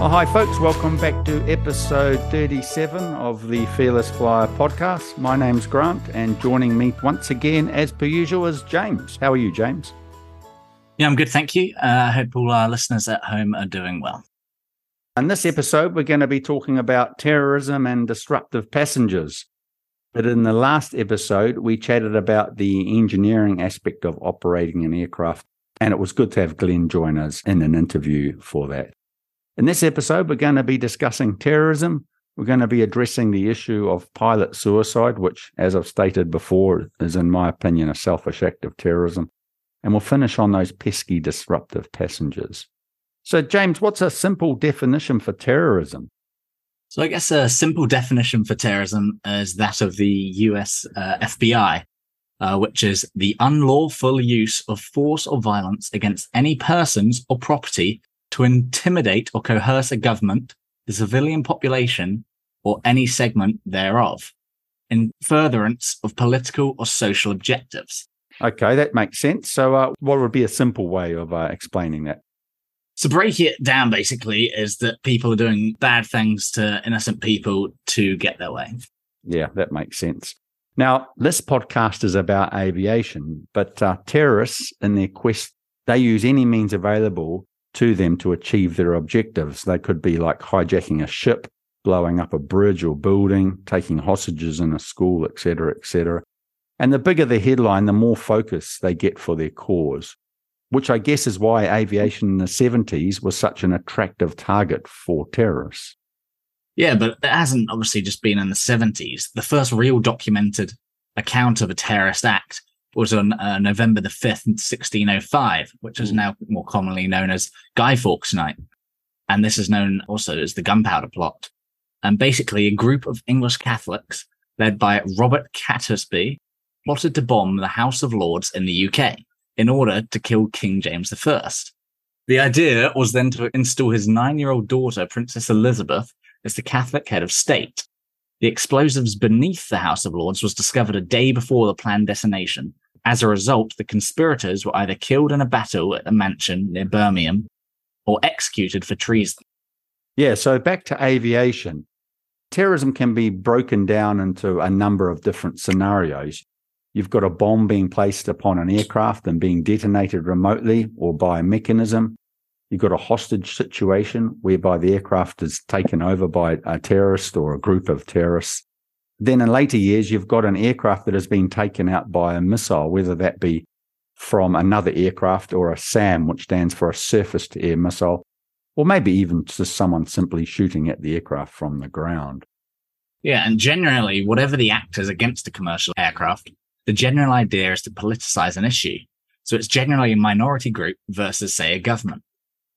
Oh, hi, folks. Welcome back to episode 37 of the Fearless Flyer podcast. My name's Grant, and joining me once again, as per usual, is James. How are you, James? Yeah, I'm good, thank you. I hope all our listeners at home are doing well. In this episode, we're going to be talking about terrorism and disruptive passengers. But in the last episode, we chatted about the engineering aspect of operating an aircraft, and it was good to have Glenn join us in an interview for that. In this episode, we're going to be discussing terrorism. We're going to be addressing the issue of pilot suicide, which, as I've stated before, is, in my opinion, a selfish act of terrorism. And we'll finish on those pesky disruptive passengers. So, James, what's a simple definition for terrorism? So I guess a simple definition for terrorism is that of the US FBI, which is the unlawful use of force or violence against any persons or property to intimidate or coerce a government, the civilian population, or any segment thereof, in furtherance of political or social objectives. Okay, that makes sense. So what would be a simple way of explaining that? So break it down, basically, is that people are doing bad things to innocent people to get their way. Yeah, that makes sense. Now, this podcast is about aviation, but terrorists, in their quest, they use any means available to them to achieve their objectives. They could be like hijacking a ship, blowing up a bridge or building, taking hostages in a school, etc., etc. And the bigger the headline, the more focus they get for their cause, which I guess is why aviation in the 70s was such an attractive target for terrorists. Yeah, but it hasn't obviously just been in the 70s. The first real documented account of a terrorist act was on November the 5th, 1605, which is now more commonly known as Guy Fawkes Night. And this is known also as the Gunpowder Plot. And basically, a group of English Catholics, led by Robert Catesby, plotted to bomb the House of Lords in the UK in order to kill King James the First. The idea was then to install his 9-year-old daughter, Princess Elizabeth, as the Catholic head of state. The explosives beneath the House of Lords was discovered a day before the planned detonation. As a result, the conspirators were either killed in a battle at a mansion near Birmingham or executed for treason. Yeah, so back to aviation. Terrorism can be broken down into a number of different scenarios. You've got a bomb being placed upon an aircraft and being detonated remotely or by a mechanism. You've got a hostage situation whereby the aircraft is taken over by a terrorist or a group of terrorists. Then in later years, you've got an aircraft that has been taken out by a missile, whether that be from another aircraft or a SAM, which stands for a surface-to-air missile, or maybe even just someone simply shooting at the aircraft from the ground. Yeah, and generally, whatever the act is against a commercial aircraft, the general idea is to politicize an issue. So it's generally a minority group versus, say, a government.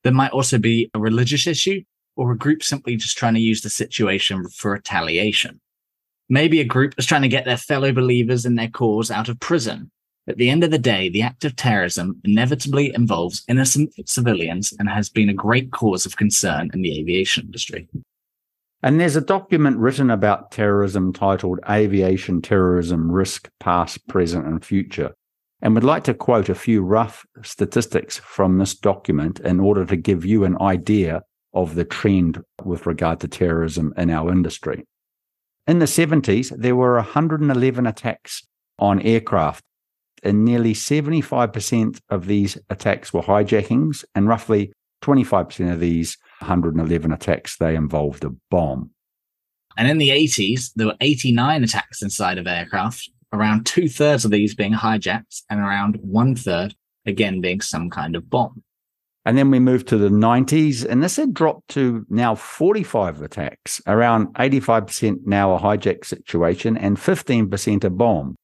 There might also be a religious issue or a group simply just trying to use the situation for retaliation. Maybe a group is trying to get their fellow believers in their cause out of prison. At the end of the day, the act of terrorism inevitably involves innocent civilians and has been a great cause of concern in the aviation industry. And there's a document written about terrorism titled Aviation Terrorism Risk Past, Present and Future. And we'd like to quote a few rough statistics from this document in order to give you an idea of the trend with regard to terrorism in our industry. In the 70s, there were 111 attacks on aircraft, and nearly 75% of these attacks were hijackings, and roughly 25% of these 111 attacks, they involved a bomb. And in the 80s, there were 89 attacks inside of aircraft, around 2/3 of these being hijacks and around 1/3, again, being some kind of bomb. And then we moved to the 90s, and this had dropped to now 45 attacks, around 85% now a hijack situation and 15% a bomb.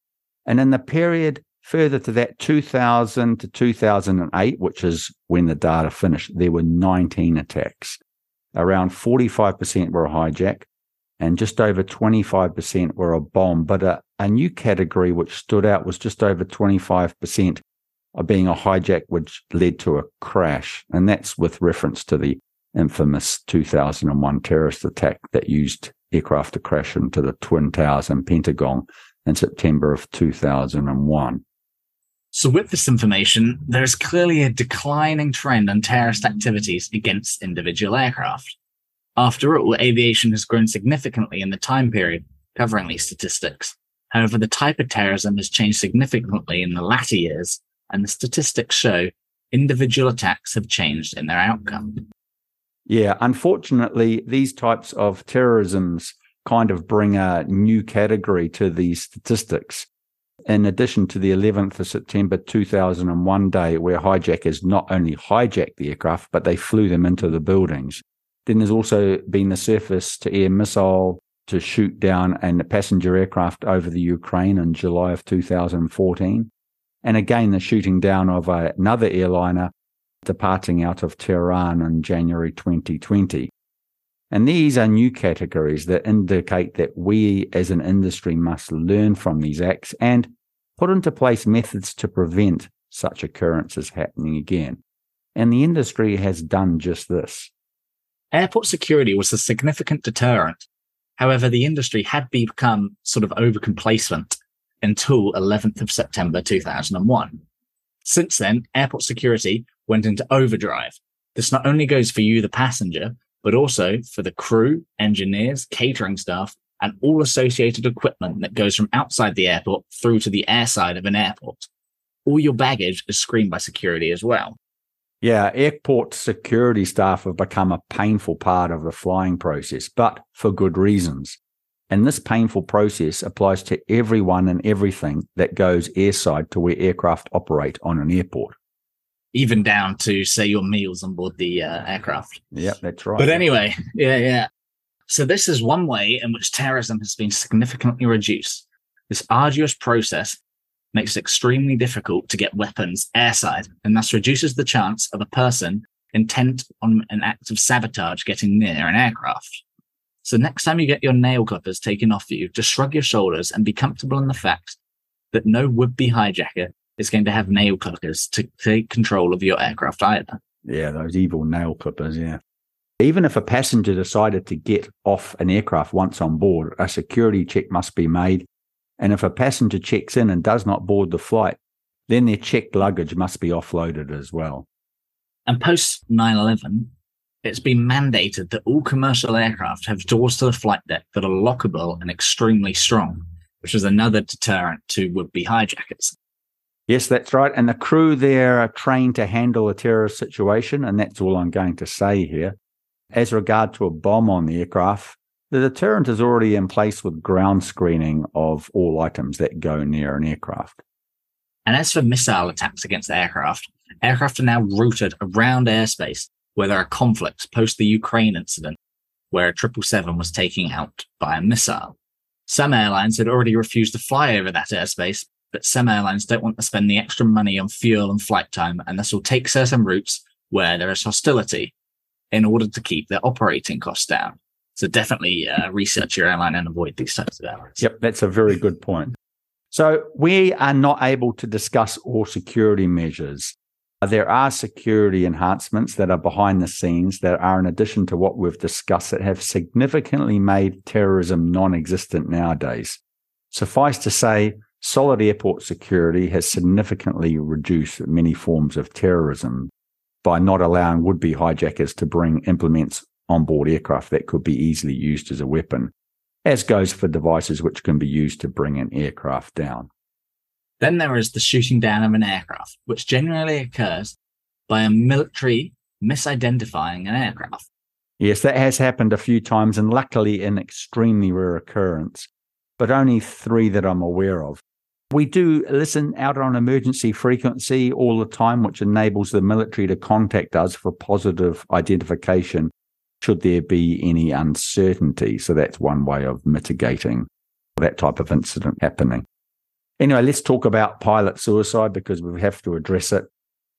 And in the period further to that, 2000 to 2008, which is when the data finished, there were 19 attacks. Around 45% were a hijack, and just over 25% were a bomb. But a new category which stood out was just over 25% of being a hijack, which led to a crash. And that's with reference to the infamous 2001 terrorist attack that used aircraft to crash into the Twin Towers and Pentagon in September of 2001. So with this information, there is clearly a declining trend on terrorist activities against individual aircraft. After all, aviation has grown significantly in the time period covering these statistics. However, the type of terrorism has changed significantly in the latter years, and the statistics show individual attacks have changed in their outcome. Yeah, unfortunately, these types of terrorisms kind of bring a new category to these statistics. In addition to the 11th of September 2001 day, where hijackers not only hijacked the aircraft, but they flew them into the buildings. Then there's also been the surface-to-air missile to shoot down a passenger aircraft over the Ukraine in July of 2014. And again, the shooting down of another airliner departing out of Tehran in January 2020. And these are new categories that indicate that we as an industry must learn from these acts and put into place methods to prevent such occurrences happening again. And the industry has done just this. Airport security was a significant deterrent. However, the industry had become sort of over-complacent until 11th of September 2001. Since then, airport security went into overdrive. This not only goes for you, the passenger, but also for the crew, engineers, catering staff, and all associated equipment that goes from outside the airport through to the airside of an airport. All your baggage is screened by security as well. Yeah, airport security staff have become a painful part of the flying process, but for good reasons. And this painful process applies to everyone and everything that goes airside to where aircraft operate on an airport. Even down to, say, your meals on board the aircraft. Yeah, that's right. But anyway, So this is one way in which terrorism has been significantly reduced. This arduous process makes it extremely difficult to get weapons airside, and thus reduces the chance of a person intent on an act of sabotage getting near an aircraft. So next time you get your nail clippers taken off you, just shrug your shoulders and be comfortable in the fact that no would-be hijacker is going to have nail clippers to take control of your aircraft either. Yeah, those evil nail clippers, yeah. Even if a passenger decided to get off an aircraft once on board, a security check must be made. And if a passenger checks in and does not board the flight, then their checked luggage must be offloaded as well. And post 9/11, it's been mandated that all commercial aircraft have doors to the flight deck that are lockable and extremely strong, which is another deterrent to would-be hijackers. Yes, that's right. And the crew there are trained to handle a terrorist situation, and that's all I'm going to say here. As regard to a bomb on the aircraft, the deterrent is already in place with ground screening of all items that go near an aircraft. And as for missile attacks against aircraft, aircraft are now routed around airspace where there are conflicts post the Ukraine incident, where a 777 was taken out by a missile. Some airlines had already refused to fly over that airspace, but some airlines don't want to spend the extra money on fuel and flight time, and this will take certain routes where there is hostility in order to keep their operating costs down. So definitely research your airline and avoid these types of airlines. Yep, that's a very good point. So we are not able to discuss all security measures. There are security enhancements that are behind the scenes that are in addition to what we've discussed that have significantly made terrorism non-existent nowadays. Suffice to say, solid airport security has significantly reduced many forms of terrorism by not allowing would-be hijackers to bring implements onboard aircraft that could be easily used as a weapon, as goes for devices which can be used to bring an aircraft down. Then there is the shooting down of an aircraft, which generally occurs by a military misidentifying an aircraft. Yes, that has happened a few times, and luckily an extremely rare occurrence, but only three that I'm aware of. We do listen out on emergency frequency all the time, which enables the military to contact us for positive identification should there be any uncertainty. So that's one way of mitigating that type of incident happening. Anyway, let's talk about pilot suicide because we have to address it.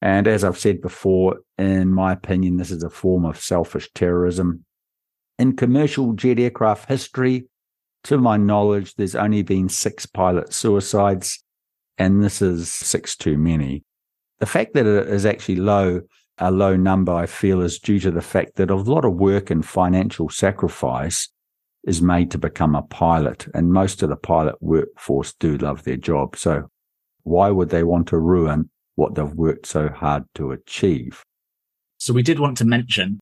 And as I've said before, in my opinion, this is a form of selfish terrorism. In commercial jet aircraft history, to my knowledge, there's only been 6 pilot suicides, and this is 6 too many. The fact that it is actually a low number, I feel, is due to the fact that a lot of work and financial sacrifice is made to become a pilot, and most of the pilot workforce do love their job. So why would they want to ruin what they've worked so hard to achieve? So we did want to mention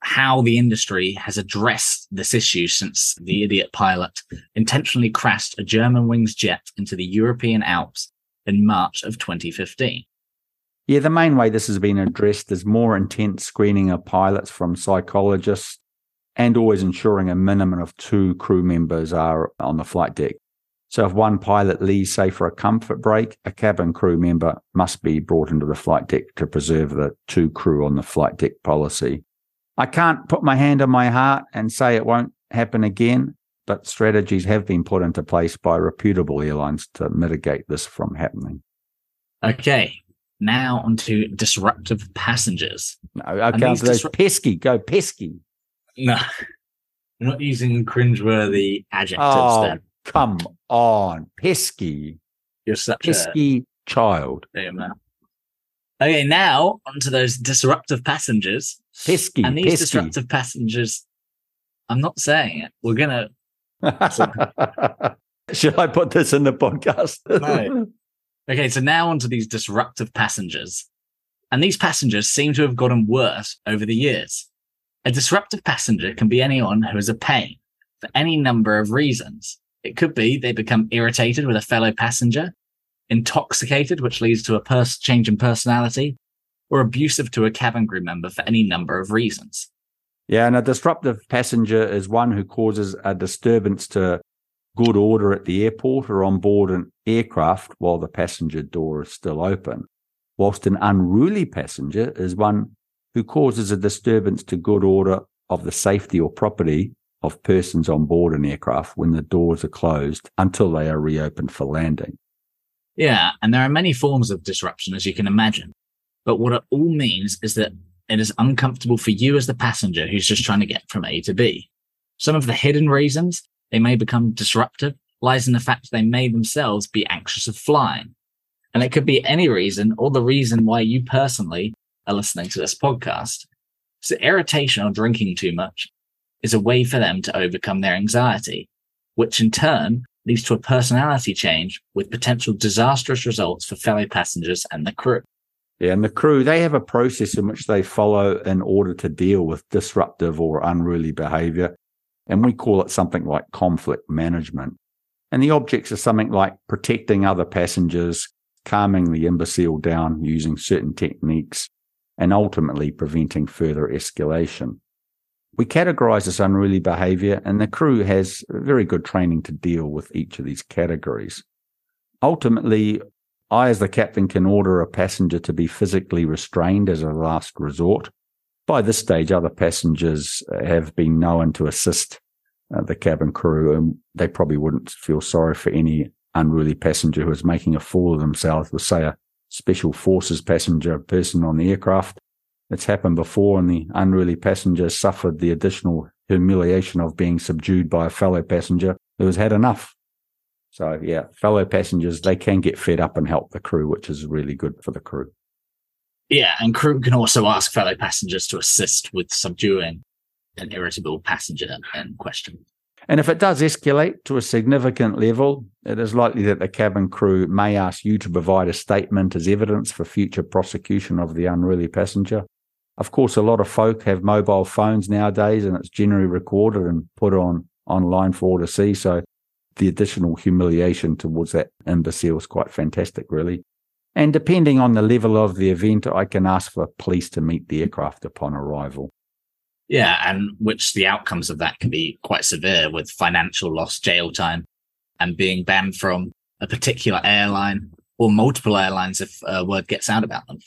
how the industry has addressed this issue since the idiot pilot intentionally crashed a Germanwings jet into the European Alps in March of 2015. Yeah, the main way this has been addressed is more intense screening of pilots from psychologists and always ensuring a minimum of 2 crew members are on the flight deck. So if one pilot leaves, say, for a comfort break, a cabin crew member must be brought into the flight deck to preserve the 2 crew on the flight deck policy. I can't put my hand on my heart and say it won't happen again, but strategies have been put into place by reputable airlines to mitigate this from happening. Okay, now onto disruptive passengers. No, okay, so those pesky, go pesky. No, I'm not using cringeworthy adjectives then. Come on, pesky. You're such pesky a child. Damn, man. Okay, now onto those disruptive passengers. Pesky, and these pesky. Disruptive passengers, I'm not saying it. We're going to... Should I put this in the podcast? No. Okay, so now onto these disruptive passengers. And these passengers seem to have gotten worse over the years. A disruptive passenger can be anyone who is a pain for any number of reasons. It could be they become irritated with a fellow passenger, intoxicated, which leads to a change in personality, or abusive to a cabin crew member for any number of reasons. Yeah, and a disruptive passenger is one who causes a disturbance to good order at the airport or on board an aircraft while the passenger door is still open, whilst an unruly passenger is one who causes a disturbance to good order of the safety or property of persons on board an aircraft when the doors are closed until they are reopened for landing. Yeah, and there are many forms of disruption, as you can imagine. But what it all means is that it is uncomfortable for you as the passenger who's just trying to get from A to B. Some of the hidden reasons they may become disruptive lies in the fact they may themselves be anxious of flying. And it could be any reason or the reason why you personally are listening to this podcast. So irritation or drinking too much is a way for them to overcome their anxiety, which in turn leads to a personality change with potential disastrous results for fellow passengers and the crew. Yeah, and the crew, they have a process in which they follow in order to deal with disruptive or unruly behavior, and we call it something like conflict management. And the objects are something like protecting other passengers, calming the imbecile down using certain techniques, and ultimately preventing further escalation. We categorize this unruly behavior, and the crew has very good training to deal with each of these categories. Ultimately, I, as the captain, can order a passenger to be physically restrained as a last resort. By this stage, other passengers have been known to assist the cabin crew, and they probably wouldn't feel sorry for any unruly passenger who is making a fool of themselves with, say, a special forces passenger, a person on the aircraft. It's happened before, and the unruly passenger suffered the additional humiliation of being subdued by a fellow passenger who has had enough. So, yeah, fellow passengers, they can get fed up and help the crew, which is really good for the crew. Yeah, and crew can also ask fellow passengers to assist with subduing an irritable passenger in question. And if it does escalate to a significant level, it is likely that the cabin crew may ask you to provide a statement as evidence for future prosecution of the unruly passenger. Of course, a lot of folk have mobile phones nowadays, and it's generally recorded and put on online for all to see. So the additional humiliation towards that imbecile is quite fantastic, really. And depending on the level of the event, I can ask for police to meet the aircraft upon arrival. Yeah, and which the outcomes of that can be quite severe, with financial loss, jail time, and being banned from a particular airline or multiple airlines if word gets out about them.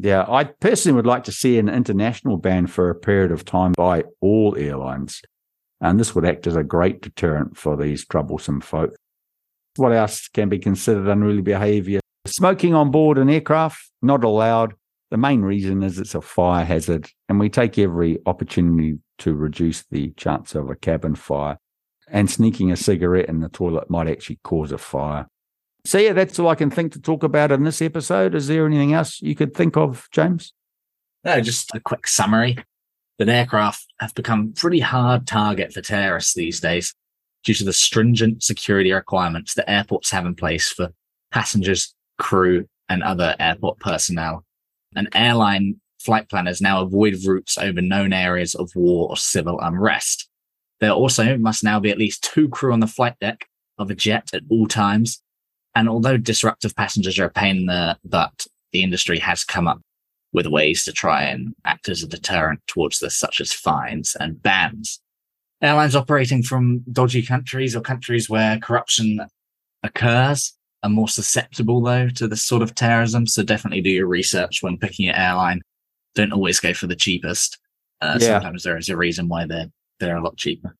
Yeah, I personally would like to see an international ban for a period of time by all airlines. And this would act as a great deterrent for these troublesome folk. What else can be considered unruly behaviour? Smoking on board an aircraft, not allowed. The main reason is it's a fire hazard, and we take every opportunity to reduce the chance of a cabin fire. And sneaking a cigarette in the toilet might actually cause a fire. So yeah, that's all I can think to talk about in this episode. Is there anything else you could think of, James? No, just a quick summary. That aircraft have become a pretty hard target for terrorists these days due to the stringent security requirements that airports have in place for passengers, crew, and other airport personnel. And airline flight planners now avoid routes over known areas of war or civil unrest. There also must now be at least two crew on the flight deck of a jet at all times. And although disruptive passengers are a pain in the butt, the industry has come up with ways to try and act as a deterrent towards this, such as fines and bans. Airlines operating from dodgy countries or countries where corruption occurs are more susceptible, though, to this sort of terrorism. So definitely do your research when picking an airline. Don't always go for the cheapest. Sometimes there is a reason why they're a lot cheaper.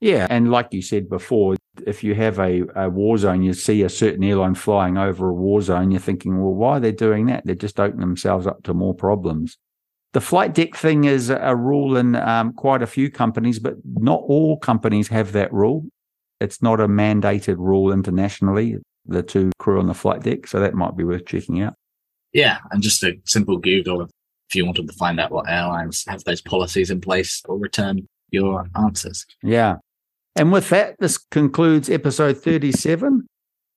Yeah, and like you said before, if you have a war zone, you see a certain airline flying over a war zone, you're thinking, well, why are they doing that? They're just opening themselves up to more problems. The flight deck thing is a rule in quite a few companies, but not all companies have that rule. It's not a mandated rule internationally, the two crew on the flight deck, so that might be worth checking out. Yeah, and just a simple Google if you wanted to find out what airlines have those policies in place or return your answers. Yeah. And with that, this concludes episode 37.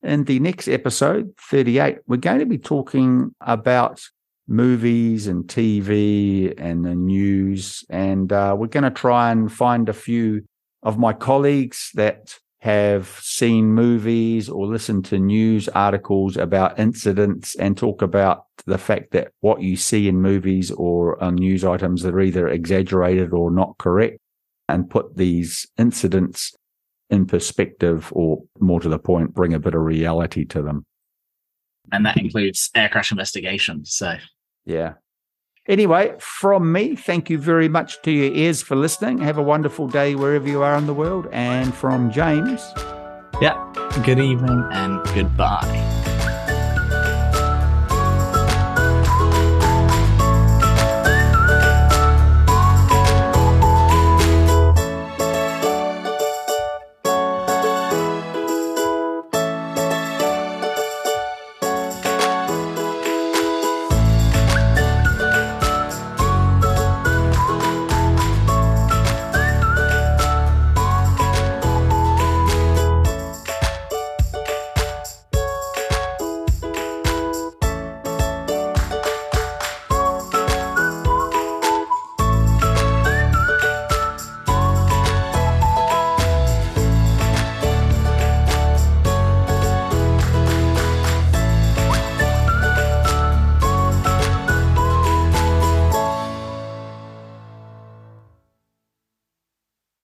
In the next episode, 38, we're going to be talking about movies and TV and the news. And we're going to try and find a few of my colleagues that have seen movies or listened to news articles about incidents and talk about the fact that what you see in movies or on news items are either exaggerated or not correct, and put these incidents in perspective, or more to the point, bring a bit of reality to them. And that includes air crash investigations. So, yeah. Anyway, from me, thank you very much to your ears for listening. Have a wonderful day wherever you are in the world. And from James. Yeah. Good evening and goodbye.